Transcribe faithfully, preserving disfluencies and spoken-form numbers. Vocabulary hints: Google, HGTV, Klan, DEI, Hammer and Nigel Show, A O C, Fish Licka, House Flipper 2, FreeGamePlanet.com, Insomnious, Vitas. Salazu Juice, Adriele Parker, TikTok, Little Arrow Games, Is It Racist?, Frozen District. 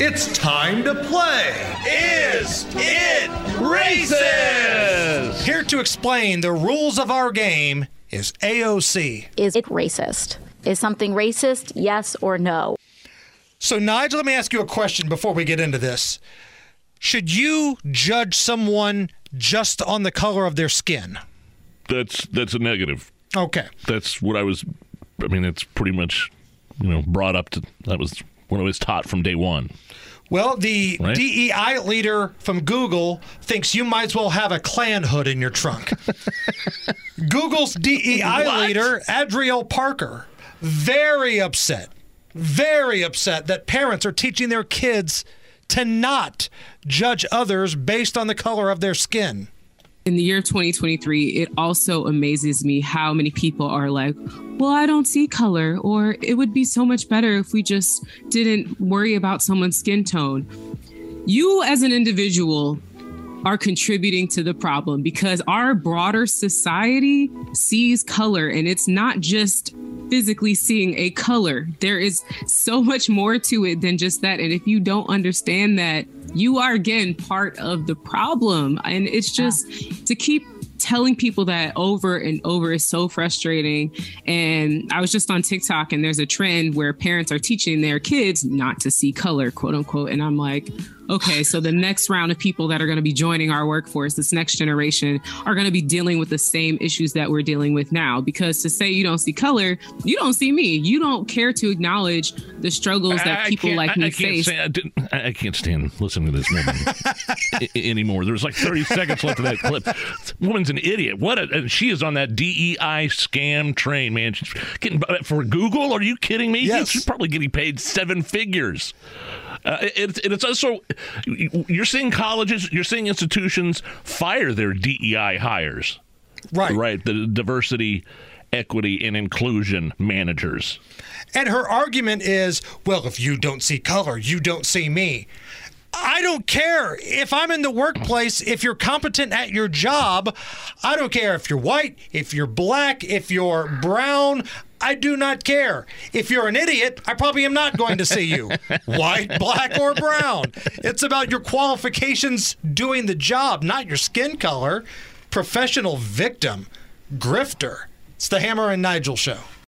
It's time to play. Is It Racist? Here to explain the rules of our game is A O C. Is it racist? Is something racist? Yes or no? So, Nigel, let me ask you a question before we get into this. Should you judge someone just on the color of their skin? That's that's a negative. Okay. That's what I was, I mean, it's pretty much, you know, brought up to, that was when I was taught from day one. Well, the right? D E I leader from Google thinks you might as well have a Klan hood in your trunk. Google's D E I what? leader, Adriele Parker, very upset, very upset that parents are teaching their kids to not judge others based on the color of their skin. In the year twenty twenty-three, it also amazes me how many people are like, well, I don't see color, or it would be so much better if we just didn't worry about someone's skin tone. You as an individual are contributing to the problem because our broader society sees color, and it's not just physically seeing a color. There is so much more to it than just that. And if you don't understand that, you are, again, part of the problem. And it's just yeah. to keep telling people that over and over is so frustrating. And I was just on TikTok, and there's a trend where parents are teaching their kids not to see color, quote unquote. And I'm like, okay, so the next round of people that are going to be joining our workforce, this next generation, are going to be dealing with the same issues that we're dealing with now. Because to say you don't see color, you don't see me. You don't care to acknowledge the struggles that I people like I, me I face. Can't stand, I, I can't stand listening to this woman I- anymore. There's like thirty seconds left of that clip. This woman's an idiot. What? A, she is on that D E I scam train, man. She's getting for Google? Are you kidding me? Yes. She's probably getting paid seven figures. Uh, it, it, it's also, you're seeing colleges, you're seeing institutions fire their D E I hires. Right. Right. The diversity, equity, and inclusion managers. And her argument is, well, if you don't see color, you don't see me. I don't care if I'm in the workplace, if you're competent at your job. I don't care if you're white, if you're black, if you're brown. I do not care. If you're an idiot, I probably am not going to see you. White, black, or brown. It's about your qualifications doing the job, not your skin color. Professional victim. Grifter. It's the Hammer and Nigel Show.